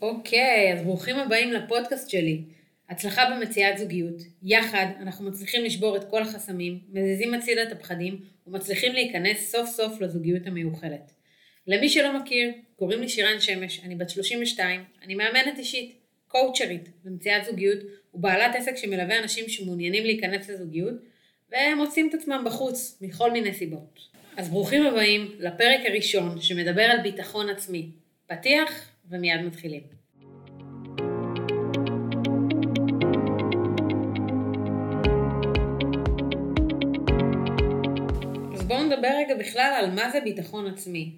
אוקיי, אז ברוכים הבאים לפודקאסט שלי. הצלחה במציאת זוגיות. יחד אנחנו מצליחים לשבור את כל החסמים, מזיזים הצידה את הפחדים ומצליחים להיכנס סוף סוף לזוגיות המיוחלת. למי שלא מכיר, קוראים לי שירן שמש, אני בת 32, אני מאמנת אישית, קואוצ'רית במציאת זוגיות ובעלת עסק שמלווה אנשים שמעוניינים להיכנס לזוגיות והם מוצאים את עצמם בחוץ מכל מיני סיבות. אז ברוכים הבאים לפרק הראשון שמדבר על ביטחון עצמי. פתיח ומיד מתחילים. אז בואו נדבר רגע בכלל על מה זה ביטחון עצמי.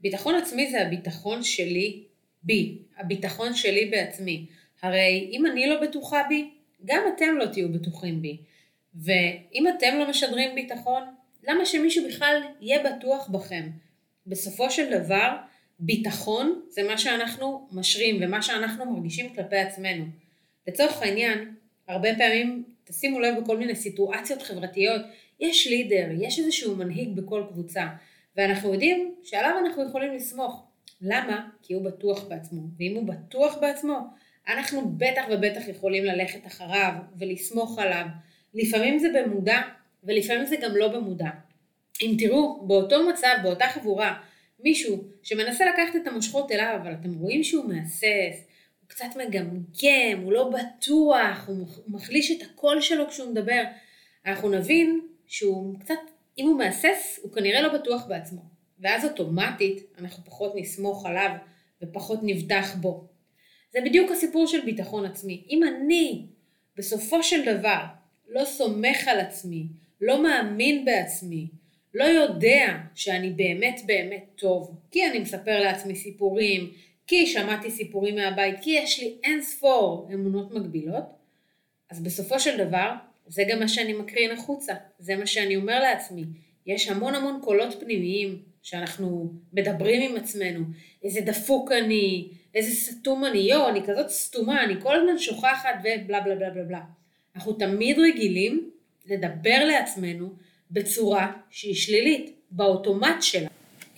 ביטחון עצמי זה הביטחון שלי בי, הביטחון שלי בעצמי. הרי אם אני לא בטוחה בי, גם אתם לא תהיו בטוחים בי. ואם אתם לא משדרים ביטחון, למה שמישהו בכלל יהיה בטוח בכם? בסופו של דבר, ביטחון זה מה שאנחנו משרים ומה שאנחנו מרגישים כלפי עצמנו. לצורך העניין, הרבה פעמים תשימו לב בכל מיני סיטואציות חברתיות, יש לידר, יש איזשהו מנהיג בכל קבוצה, ואנחנו יודעים שעליו אנחנו יכולים לסמוך. למה? כי הוא בטוח בעצמו, ואם הוא בטוח בעצמו, אנחנו בטח ובטח יכולים ללכת אחריו ולסמוך עליו. לפעמים זה במודע ולפעמים זה גם לא במודע. אם תראו, באותו מצב, באותה חבורה, מישהו שמנסה לקחת את המושכות אליו, אבל אתם רואים שהוא מעסס, הוא קצת מגמגם, הוא לא בטוח, הוא מחליש את הקול שלו כשהוא מדבר. אנחנו נבין שהוא קצת, אם הוא מעסס, הוא כנראה לא בטוח בעצמו. ואז אוטומטית אנחנו פחות נסמוך עליו ופחות נבטח בו. זה בדיוק הסיפור של ביטחון עצמי. אם אני בסופו של דבר לא סומך על עצמי, לא מאמין בעצמי, לא יודע שאני באמת טוב, כי אני מספר לעצמי סיפורים, כי שמעתי סיפורים מהבית, כי יש לי אין ספור אמונות מגבילות, אז בסופו של דבר, זה גם מה שאני מקרין החוצה, זה מה שאני אומר לעצמי, יש המון קולות פנימיים שאנחנו מדברים עם עצמנו, איזה דפוק אני, איזה סתום אני, אני כזאת סתומה, אני כל הזמן שוכחת ובלה בלה בלה בלה בלה. אנחנו תמיד רגילים לדבר לעצמנו, בצורה שהיא שלילית, באוטומט שלה.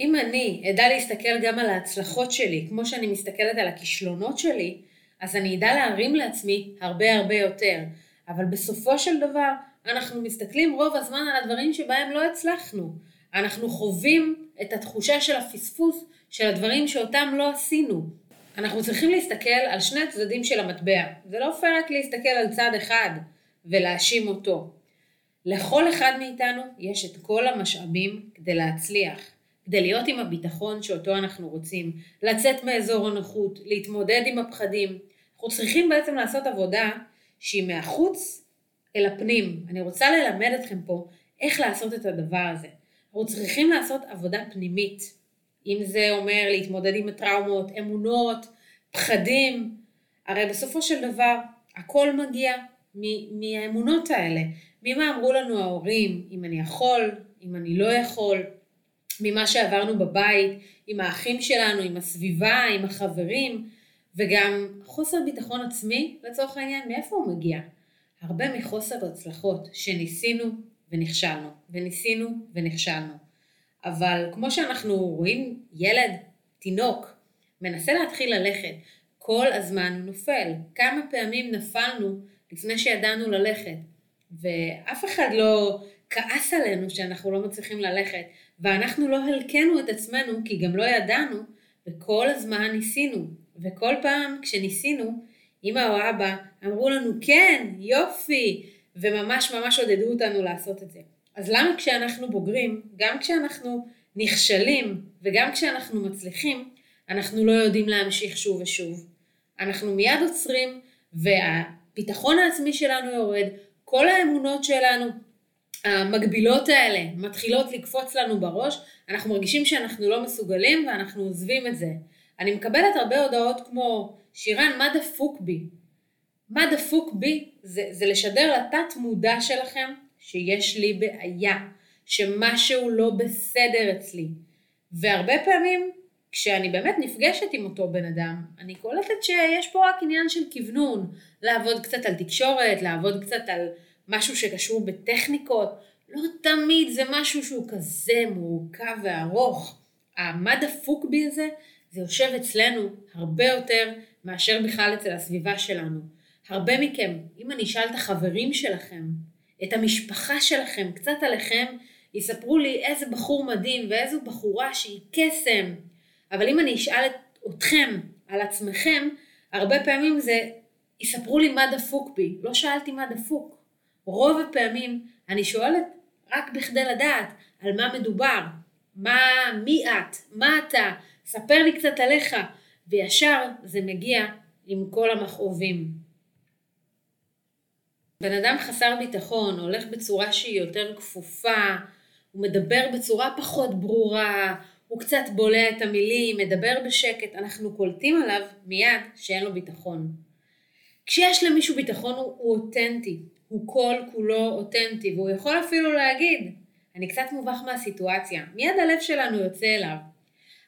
אם אני אדע להסתכל גם על ההצלחות שלי, כמו שאני מסתכלת על הכישלונות שלי, אז אני אדע להרים לעצמי הרבה יותר. אבל בסופו של דבר, אנחנו מסתכלים רוב הזמן על הדברים שבהם לא הצלחנו. אנחנו חווים את התחושה של הפספוס של הדברים שאותם לא עשינו. אנחנו צריכים להסתכל על שני הצדדים של המטבע. זה לא אופן רק להסתכל על צד אחד ולהאשים אותו. לכל אחד מאיתנו יש את כל המשאבים כדי להצליח, כדי להיות עם הביטחון שאותו אנחנו רוצים, לצאת מאזור הנוחות, להתמודד עם הפחדים. אנחנו צריכים בעצם לעשות עבודה שהיא מהחוץ אל הפנים. אני רוצה ללמד אתכם פה איך לעשות את הדבר הזה. אנחנו צריכים לעשות עבודה פנימית, אם זה אומר להתמודד עם הטראומות, אמונות, פחדים. הרי בסופו של דבר הכל מגיע מהאמונות האלה. ממה אמרו לנו ההורים, אם אני יכול, אם אני לא יכול, ממה שעברנו בבית, עם האחים שלנו, עם הסביבה, עם החברים, וגם חוסר ביטחון עצמי, לצורך העניין, מאיפה הוא מגיע? הרבה מחוסר הצלחות שניסינו ונכשלנו, וניסינו ונכשלנו. אבל כמו שאנחנו רואים ילד, תינוק, מנסה להתחיל ללכת, כל הזמן נופל. כמה פעמים נפלנו לפני שידענו ללכת. ואף אחד לא כעס עלינו שאנחנו לא מצליחים ללכת, ואנחנו לא הלכנו את עצמנו כי גם לא ידענו, וכל הזמן ניסינו, וכל פעם כשניסינו, אמא או אבא אמרו לנו כן, יופי, וממש עודדו אותנו לעשות את זה. אז למה כשאנחנו בוגרים, גם כשאנחנו נכשלים וגם כשאנחנו מצליחים, אנחנו לא יודעים להמשיך שוב ושוב? אנחנו מיד עוצרים והביטחון העצמי שלנו יורד, כל האמונות שלנו, המגבילות האלה, מתחילות לקפוץ לנו בראש, אנחנו מרגישים שאנחנו לא מסוגלים ואנחנו עוזבים את זה. אני מקבלת הרבה הודעות כמו, שירן, מה דפוק בי? מה דפוק בי? זה לשדר לתת מודע שלכם שיש לי בעיה, שמשהו לא בסדר אצלי. והרבה פעמים, כשאני באמת נפגשת עם אותו בן אדם, אני קולטת שיש פה רק עניין של כיוונון, לעבוד קצת על תקשורת, לעבוד קצת על משהו שקשור בטכניקות, לא תמיד זה משהו שהוא כזה מורכב וארוך. מה דפוק בי הזה? זה יושב אצלנו הרבה יותר מאשר בכלל אצל הסביבה שלנו. הרבה מכם, אם אני אשאל את החברים שלכם, את המשפחה שלכם, קצת עליכם, יספרו לי איזה בחור מדהים ואיזו בחורה שהיא קסם. אבל אם אני אשאל אתכם על עצמכם, הרבה פעמים זה יספרו לי מה דפוק בי. לא שאלתי מה דפוק. רוב הפעמים אני שואלת רק בכדי לדעת על מה מדובר. מי את? מה אתה? ספר לי קצת עליך. וישר זה מגיע עם כל המכאובים. בן אדם חסר ביטחון, הולך בצורה שהיא יותר כפופה, הוא מדבר בצורה פחות ברורה, הוא קצת בולע את המילים, מדבר בשקט, אנחנו קולטים עליו מיד שאין לו ביטחון. כשיש למישהו ביטחון הוא אותנטי, הוא כל כולו אותנטי, והוא יכול אפילו להגיד, אני קצת מובך מהסיטואציה, מיד הלב שלנו יוצא אליו.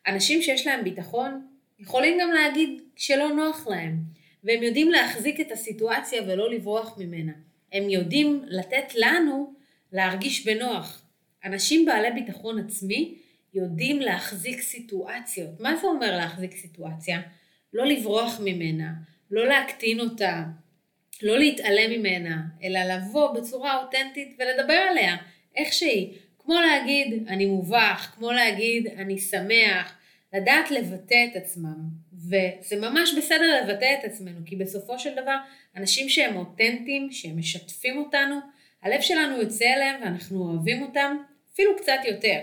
אנשים שיש להם ביטחון יכולים גם להגיד שלא נוח להם, והם יודעים להחזיק את הסיטואציה ולא לברוח ממנה. הם יודעים לתת לנו להרגיש בנוח. אנשים בעלי ביטחון עצמי יודעים להחזיק סיטואציות. מה זה אומר להחזיק סיטואציה? לא לברוח ממנה, לא להקטין אותה, לא להתעלם ממנה, אלא לבוא בצורה אותנטית ולדבר עליה, איך שהיא. כמו להגיד אני מובך, כמו להגיד אני שמח, לדעת לבטא את עצמם, וזה ממש בסדר לבטא את עצמנו, כי בסופו של דבר, אנשים שהם אותנטיים, שהם משתפים אותנו, הלב שלנו יוצא אליהם ואנחנו אוהבים אותם, אפילו קצת יותר.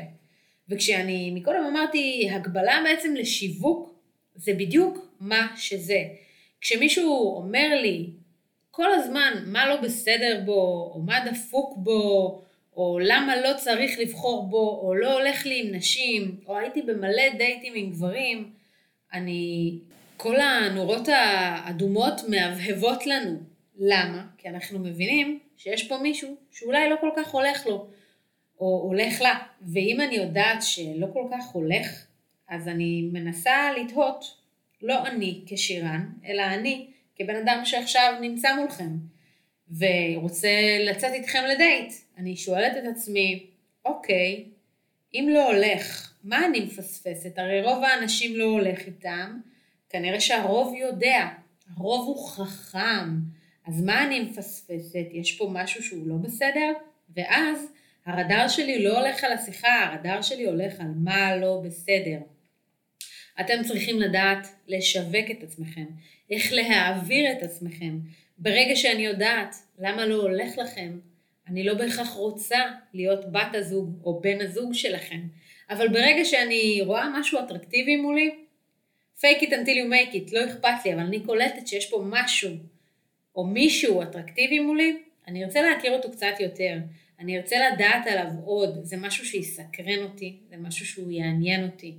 וכשאני מקודם אמרתי, הגבלה בעצם לשיווק, זה בדיוק מה שזה. כשמישהו אומר לי, כל הזמן מה לא בסדר בו, או מה דפוק בו, או למה לא צריך לבחור בו, או לא הולך לי עם נשים, או הייתי במלא דייטים עם גברים, כל הנורות האדומות מהבהבות לנו. למה? כי אנחנו מבינים שיש פה מישהו שאולי לא כל כך הולך לו, או הולך לה. ואם אני יודעת שלא כל כך הולך, אז אני מנסה לתהות, לא אני כשירן, אלא אני כבן אדם שעכשיו נמצא מולכם, ורוצה לצאת איתכם לדייט. אני שואלת את עצמי, אוקיי, אם לא הולך, מה אני מפספסת? הרי רוב האנשים לא הולך איתם, כנראה שהרוב יודע, הרוב הוא חכם, אז מה אני מפספסת? יש פה משהו שהוא לא בסדר? ואז הרדאר שלי לא הולך על השיחה, הרדאר שלי הולך על מה לא בסדר. אתם צריכים לדעת לשווק את עצמכם, איך להעביר את עצמכם. ברגע שאני יודעת למה לא הולך לכם, אני לא בהכרח רוצה להיות בת הזוג או בן הזוג שלכם, אבל ברגע שאני רואה משהו אטרקטיבי מולי, fake it until you make it, לא אכפת לי, אבל אני קולטת שיש פה משהו או מישהו אטרקטיבי מולי, אני ארצה להכיר אותו קצת יותר, אני ארצה לדעת עליו עוד, זה משהו שיסקרן אותי, זה משהו שהוא יעניין אותי.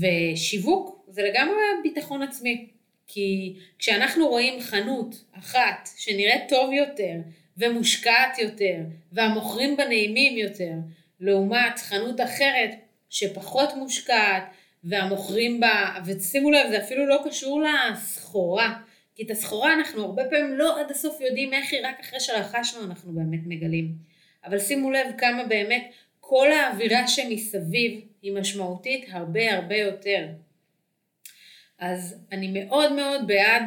ושיווק זה לגמרי ביטחון עצמי, כי כשאנחנו רואים חנות אחת שנראית טוב יותר, ומושקעת יותר, והמוכרים בנעימים יותר, לעומת חנות אחרת שפחות מושקעת, והמוכרים בה, ושימו לב, זה אפילו לא קשור לסחורה, כי את הסחורה אנחנו הרבה פעמים לא עד הסוף יודעים איך היא, רק אחרי שרכשנו אנחנו באמת מגלים. אבל שימו לב כמה באמת כל האווירה שמסביב היא משמעותית הרבה הרבה יותר. אז אני מאוד מאוד בעד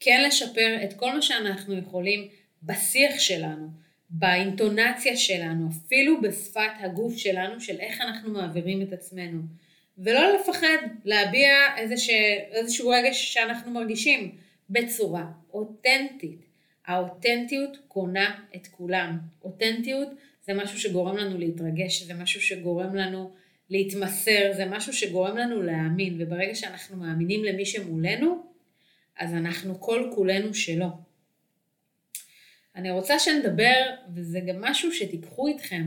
כן לשפר את כל מה שאנחנו יכולים בשיח שלנו, באינטונציה שלנו, אפילו בשפת הגוף שלנו, של איך אנחנו מעבירים את עצמנו. ולא לפחד להביע איזשהו רגש שאנחנו מרגישים בצורה אותנטית. האותנטיות קונה את כולם. אותנטיות זה משהו שגורם לנו להתרגש, זה משהו שגורם לנו להתמסר, זה משהו שגורם לנו להאמין, וברגע שאנחנו מאמינים למי שמולנו, אז אנחנו כל כולנו שלו. אני רוצה שנדבר, וזה גם משהו שתיקחו איתכם,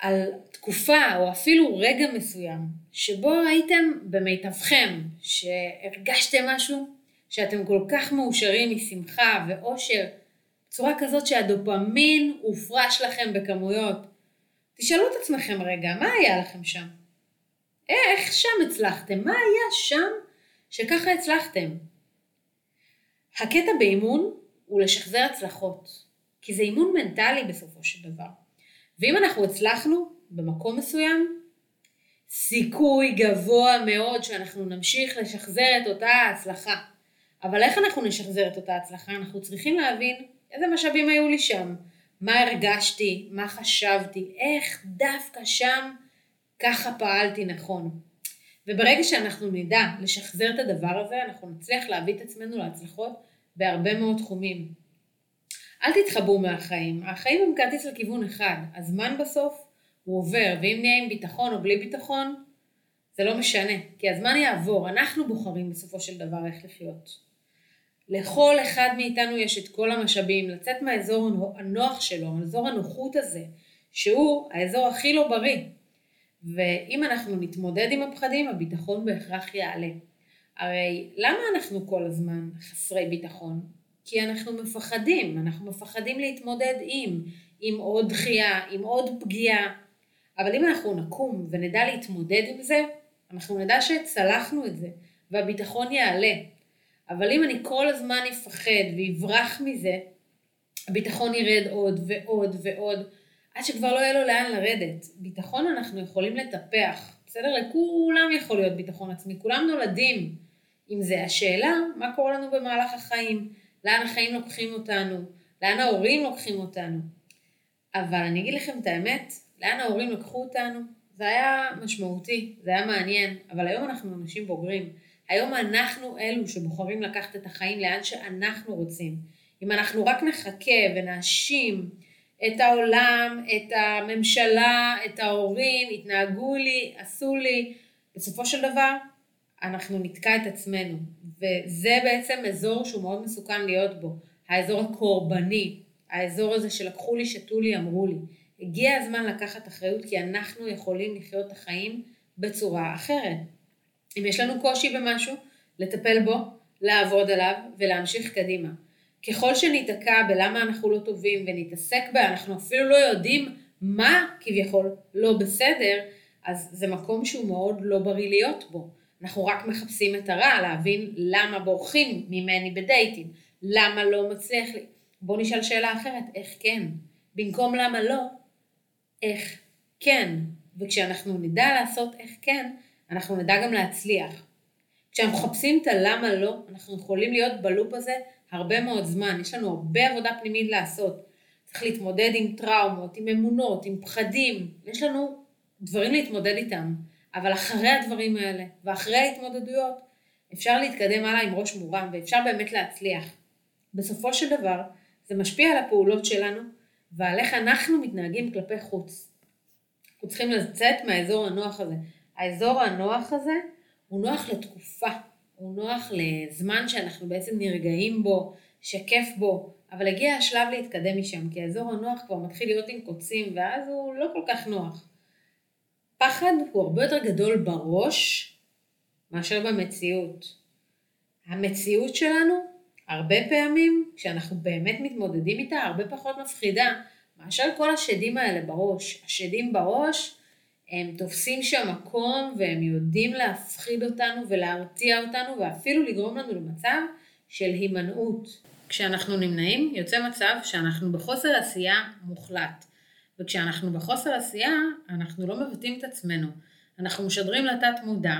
על תקופה או אפילו רגע מסוים, שבו הייתם במיטבכם, שהרגשתם משהו, שאתם כל כך מאושרים משמחה ואושר, בצורה כזאת שהדופמין הופרש לכם בכמויות. תשאלו את עצמכם רגע, מה היה לכם שם? איך שם הצלחתם? מה היה שם שככה הצלחתם? הקטע באימון הוא לשחזר הצלחות, כי זה אימון מנטלי בסופו של דבר. ואם אנחנו הצלחנו במקום מסוים, סיכוי גבוה מאוד שאנחנו נמשיך לשחזר את אותה ההצלחה. אבל איך אנחנו נשחזר את אותה הצלחה? אנחנו צריכים להבין איזה משאבים היו לי שם, מה הרגשתי, מה חשבתי, איך דווקא שם ככה פעלתי נכון. וברגע שאנחנו נדע לשחזר את הדבר הזה, אנחנו נצליח להביא את עצמנו להצלחות בהרבה מאוד תחומים. אל תתחבאו מהחיים, החיים הם כרטיס לכיוון אחד, הזמן בסוף הוא עובר, ואם נהיה עם ביטחון או בלי ביטחון, זה לא משנה, כי הזמן יעבור, אנחנו בוחרים בסופו של דבר איך לחיות. לכל אחד מאיתנו יש את כל המשאבים, לצאת מהאזור הנוח שלו, האזור הנוחות הזה, שהוא האזור הכי לא בריא. ואם אנחנו נתמודד עם הפחדים, הביטחון בהכרח יעלה. הרי למה אנחנו כל הזמן חסרי ביטחון? כי אנחנו מפחדים להתמודד עם עוד דחייה, עם עוד פגיעה. אבל אם אנחנו נקום ונדע להתמודד עם זה, אנחנו נדע שצלחנו את זה, והביטחון יעלה. אבל אם אני כל הזמן אפחד ויברח מזה, הביטחון ירד עוד ועוד ועוד, עד שכבר לא יהיה לו לאן לרדת. ביטחון אנחנו יכולים לטפח, בסדר? לכולם יכול להיות ביטחון עצמי, כולם נולדים. אם זה השאלה, מה קורה לנו במהלך החיים? לאן החיים לוקחים אותנו? לאן ההורים לוקחים אותנו? אבל אני אגיד לכם את האמת, לאן ההורים לקחו אותנו? זה היה משמעותי, זה היה מעניין, אבל היום אנחנו אנשים בוגרים. היום אנחנו אלו שבוחרים לקחת את החיים לאן שאנחנו רוצים. אם אנחנו רק נחכה ונאשים את העולם, את הממשלה, את ההורים, התנהגו לי, עשו לי, בסופו של דבר אנחנו נתקע את עצמנו. וזה בעצם אזור שהוא מאוד מסוכן להיות בו. האזור הקורבני, האזור הזה שלקחו לי, שתו לי, אמרו לי. הגיע הזמן לקחת אחריות כי אנחנו יכולים לחיות את החיים בצורה אחרת. אם יש לנו קושי במשהו, לטפל בו, לעבוד עליו ולהמשיך קדימה. ככל שניתקע בלמה אנחנו לא טובים ונתעסק בה, אנחנו אפילו לא יודעים מה כביכול לא בסדר, אז זה מקום שהוא מאוד לא בריא להיות בו. אנחנו רק מחפשים את הרע, להבין למה בורחים ממני בדייטים, למה לא מצליח לי. בוא נשאל שאלה אחרת, איך כן? במקום למה לא, איך כן? וכשאנחנו נדע לעשות איך כן, אנחנו נדע גם להצליח. כשאנחנו מחפשים את הלמה לא, אנחנו יכולים להיות בלופ הזה הרבה מאוד זמן. יש לנו הרבה עבודה פנימית לעשות. צריך להתמודד עם טראומות, עם אמונות, עם פחדים. יש לנו דברים להתמודד איתם. אבל אחרי הדברים האלה, ואחרי ההתמודדויות, אפשר להתקדם הלאה עם ראש מורם, ואפשר באמת להצליח. בסופו של דבר, זה משפיע על הפעולות שלנו, ועל איך אנחנו מתנהגים כלפי חוץ. אנחנו צריכים לצאת מהאזור הנוח הזה. האזור הנוח הזה הוא נוח לתקופה, הוא נוח לזמן שאנחנו בעצם נרגעים בו, שכיף בו, אבל הגיע השלב להתקדם משם, כי האזור הנוח כבר מתחיל להיות עם קוצים, ואז הוא לא כל כך נוח. פחד הוא הרבה יותר גדול בראש מאשר במציאות. המציאות שלנו, הרבה פעמים, כשאנחנו באמת מתמודדים איתה, הרבה פחות מפחידה, מאשר כל השדים האלה בראש. השדים בראש, הם תופסים שם מקום והם יודעים להפחיד אותנו ולהרתיע אותנו ואפילו לגרום לנו למצב של הימנעות. כשאנחנו נמנעים יוצא מצב שאנחנו בחוסר עשייה מוחלט. וכשאנחנו בחוסר עשייה אנחנו לא מבטאים את עצמנו. אנחנו משדרים לתת מודע,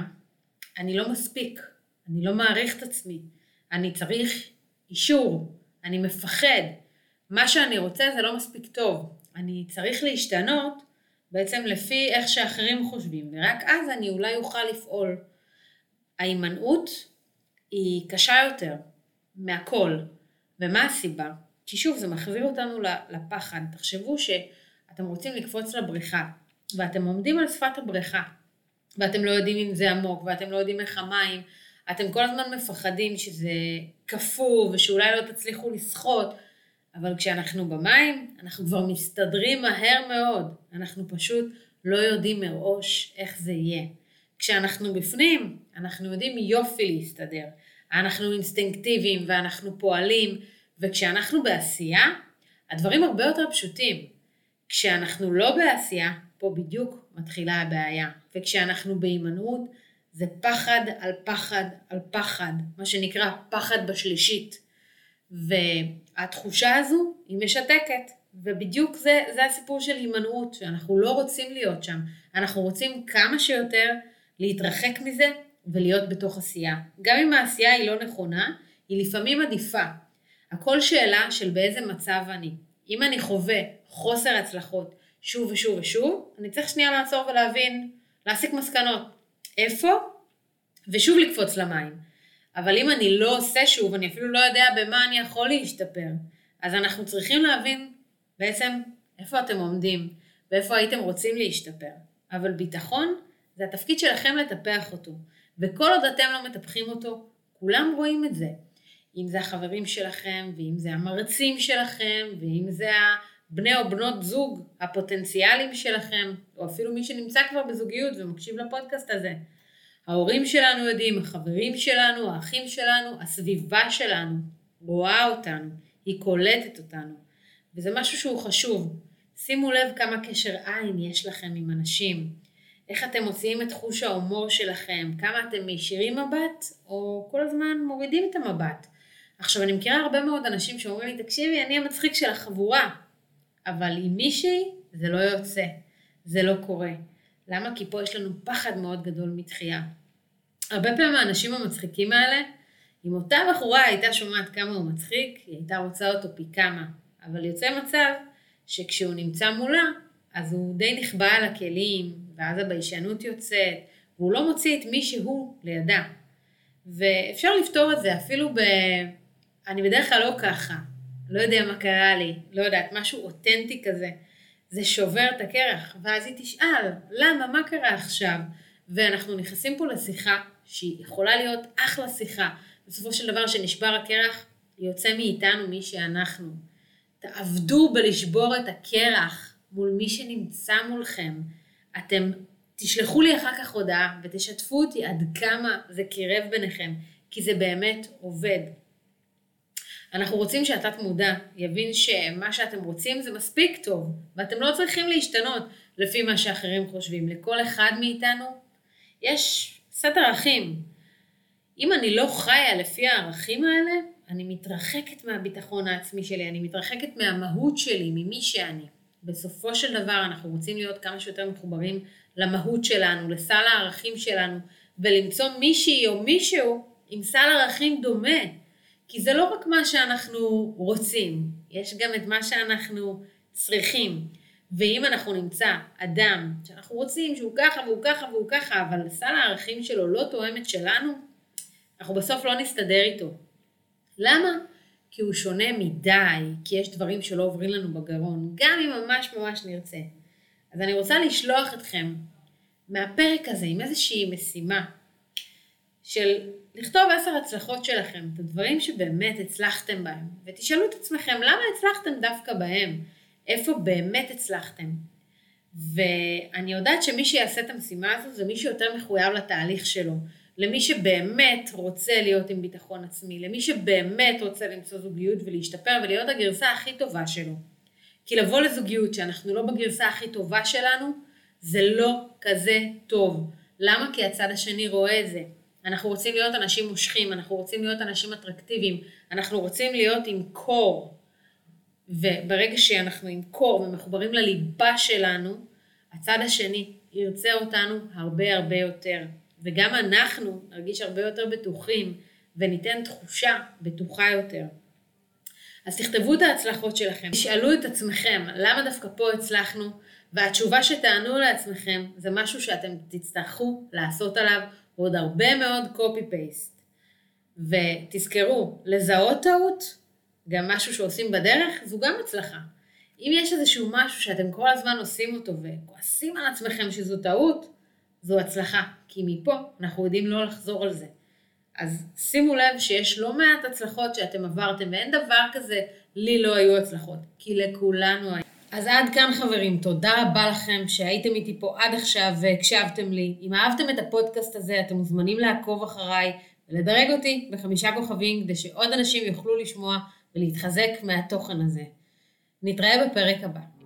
אני לא מספיק, אני לא מעריך את עצמי, אני צריך אישור, אני מפחד. מה שאני רוצה זה לא מספיק טוב, אני צריך להשתנות, בעצם לפי איך שאחרים חושבים, ורק אז אני אולי אוכל לפעול. ההימנעות היא קשה יותר מהכל. ומה הסיבה? כי שוב, זה מחזיר אותנו לפחד. תחשבו שאתם רוצים לקפוץ לבריכה, ואתם עומדים על שפת הבריכה, ואתם לא יודעים אם זה עמוק, ואתם לא יודעים איך המים, אתם כל הזמן מפחדים שזה כפור, ושאולי לא תצליחו לשחות, אבל כשאנחנו במים, אנחנו כבר מסתדרים מהר מאוד. אנחנו פשוט לא יודעים מראש איך זה יהיה. כשאנחנו בפנים, אנחנו יודעים יופי להסתדר. אנחנו אינסטינקטיביים ואנחנו פועלים, וכשאנחנו בעשייה, הדברים הרבה יותר פשוטים. כשאנחנו לא בעשייה, פה בדיוק מתחילה הבעיה. וכשאנחנו בהימנעות, זה פחד על פחד על פחד, מה שנקרא פחד בשלישית. והתחושה הזו היא משתקת, ובדיוק זה הסיפור של הימנעות, שאנחנו לא רוצים להיות שם. אנחנו רוצים כמה שיותר להתרחק מזה ולהיות בתוך עשייה. גם אם העשייה היא לא נכונה, היא לפעמים עדיפה. הכל שאלה של באיזה מצב אני. אם אני חווה חוסר הצלחות שוב ושוב ושוב, אני צריך שנייה לעצור ולהבין, להסיק מסקנות. איפה? ושוב לקפוץ למים. אבל אם אני לא עושה שוב, אני אפילו לא יודע במה אני יכול להשתפר. אז אנחנו צריכים להבין בעצם איפה אתם עומדים, ואיפה הייתם רוצים להשתפר. אבל ביטחון זה התפקיד שלכם לטפח אותו. וכל עוד אתם לא מטפחים אותו, כולם רואים את זה. אם זה החברים שלכם, ואם זה המרצים שלכם, ואם זה הבני או בנות זוג הפוטנציאליים שלכם, או אפילו מי שנמצא כבר בזוגיות ומקשיב לפודקאסט הזה. ההורים שלנו יודעים, החברים שלנו, האחים שלנו, הסביבה שלנו, רואה אותנו, היא קולטת אותנו. וזה משהו שהוא חשוב. שימו לב כמה קשר עין יש לכם עם אנשים. איך אתם מוציאים את חוש ההומור שלכם, כמה אתם מישירים מבט, או כל הזמן מורידים את המבט. עכשיו, אני מכירה הרבה מאוד אנשים שאומרים לי, תקשיבי, אני המצחיק של החבורה, אבל עם מישהי זה לא יוצא, זה לא קורה. למה? כי פה יש לנו פחד מאוד גדול מתחייה. הרבה פעמים האנשים המצחיקים האלה, אם אותה בחורה הייתה שומעת כמה הוא מצחיק, היא הייתה רוצה אותו פי כמה, אבל יוצא מצב שכשהוא נמצא מולה, אז הוא די נכבה על הכלים, ואז הביישנות יוצאת, והוא לא מוציא את מי שהוא לידה. ואפשר לפתור את זה, אפילו אני בדרך כלל לא ככה, לא יודע מה קרה לי, לא יודעת, משהו אותנטי כזה, זה שובר את הקרח, ואז היא תשאל, למה, מה קרה עכשיו? ואנחנו נכנסים פה לשיחה, שהיא יכולה להיות אחלה שיחה, בסופו של דבר שנשבר הקרח, יוצא מאיתנו מי שאנחנו. תעבדו בלשבור את הקרח, מול מי שנמצא מולכם. אתם תשלחו לי אחר כך הודעה, ותשתפו אותי עד כמה זה קירב ביניכם, כי זה באמת עובד. אנחנו רוצים שהתת מודע יבין שמה שאתם רוצים זה מספיק טוב, ואתם לא צריכים להשתנות לפי מה שאחרים חושבים. לכל אחד מאיתנו יש סט ערכים. אם אני לא חיה לפי הערכים האלה, אני מתרחקת מהביטחון העצמי שלי, אני מתרחקת מהמהות שלי, ממי שאני. בסופו של דבר אנחנו רוצים להיות כמה שיותר מחוברים למהות שלנו, לסל הערכים שלנו, ולמצוא מישהי או מישהו עם סל ערכים דומה. כי זה לא רק מה שאנחנו רוצים, יש גם את מה שאנחנו צריכים. ואם אנחנו נמצא אדם שאנחנו רוצים שהוא ככה והוא ככה והוא ככה, אבל סל הערכים שלו לא תואם את שלנו, אנחנו בסוף לא נסתדר איתו. למה? כי הוא שונה מדי, כי יש דברים שלא עוברים לנו בגרון, גם אם ממש ממש נרצה. אז אני רוצה לשלוח אתכם מהפרק הזה עם איזושהי משימה של לכתוב 10 הצלחות שלכם, את הדברים שבאמת הצלחתם בהם, ותשאלו את עצמכם למה הצלחתם דווקא בהם, איפה באמת הצלחתם. ואני יודעת שמי שיעשה את המשימה הזו זה מי שיותר מחויב לתהליך שלו, למי שבאמת רוצה להיות עם ביטחון עצמי, למי שבאמת רוצה למצוא זוגיות ולהשתפר ולהיות הגרסה הכי טובה שלו. כי לבוא לזוגיות שאנחנו לא בגרסה הכי טובה שלנו, זה לא כזה טוב. למה? כי הצד השני רואה את זה. אנחנו רוצים להיות אנשים מושכים, אנחנו רוצים להיות אנשים אטרקטיביים, אנחנו רוצים להיות עם קור. וברגע שאנחנו עם קור ומחוברים לליבה שלנו, הצד השני ירצה אותנו הרבה הרבה יותר. וגם אנחנו נרגיש הרבה יותר בטוחים, וניתן תחושה בטוחה יותר. אז תכתבו את ההצלחות שלכם, תשאלו את עצמכם, למה דווקא פה הצלחנו, והתשובה שתענו לעצמכם, זה משהו שאתם תצטרכו לעשות עליו, עוד הרבה מאוד copy-paste. ותזכרו, לזהות טעות, גם משהו שעושים בדרך, זו גם הצלחה. אם יש איזשהו משהו שאתם כל הזמן עושים אותו, וכועסים על עצמכם שזו טעות, זו הצלחה, כי מפה אנחנו יודעים לא לחזור על זה. אז שימו לב שיש לא מעט הצלחות שאתם עברתם, ואין דבר כזה, לי לא היו הצלחות, כי לכולנו היו. אז עד כאן חברים, תודה רבה לכם שהייתם איתי פה עד עכשיו והקשבתם לי. אם אהבתם את הפודקאסט הזה, אתם מוזמנים לעקוב אחריי ולדרג אותי ב5 כוכבים, כדי שעוד אנשים יוכלו לשמוע ולהתחזק מהתוכן הזה. נתראה בפרק הבא.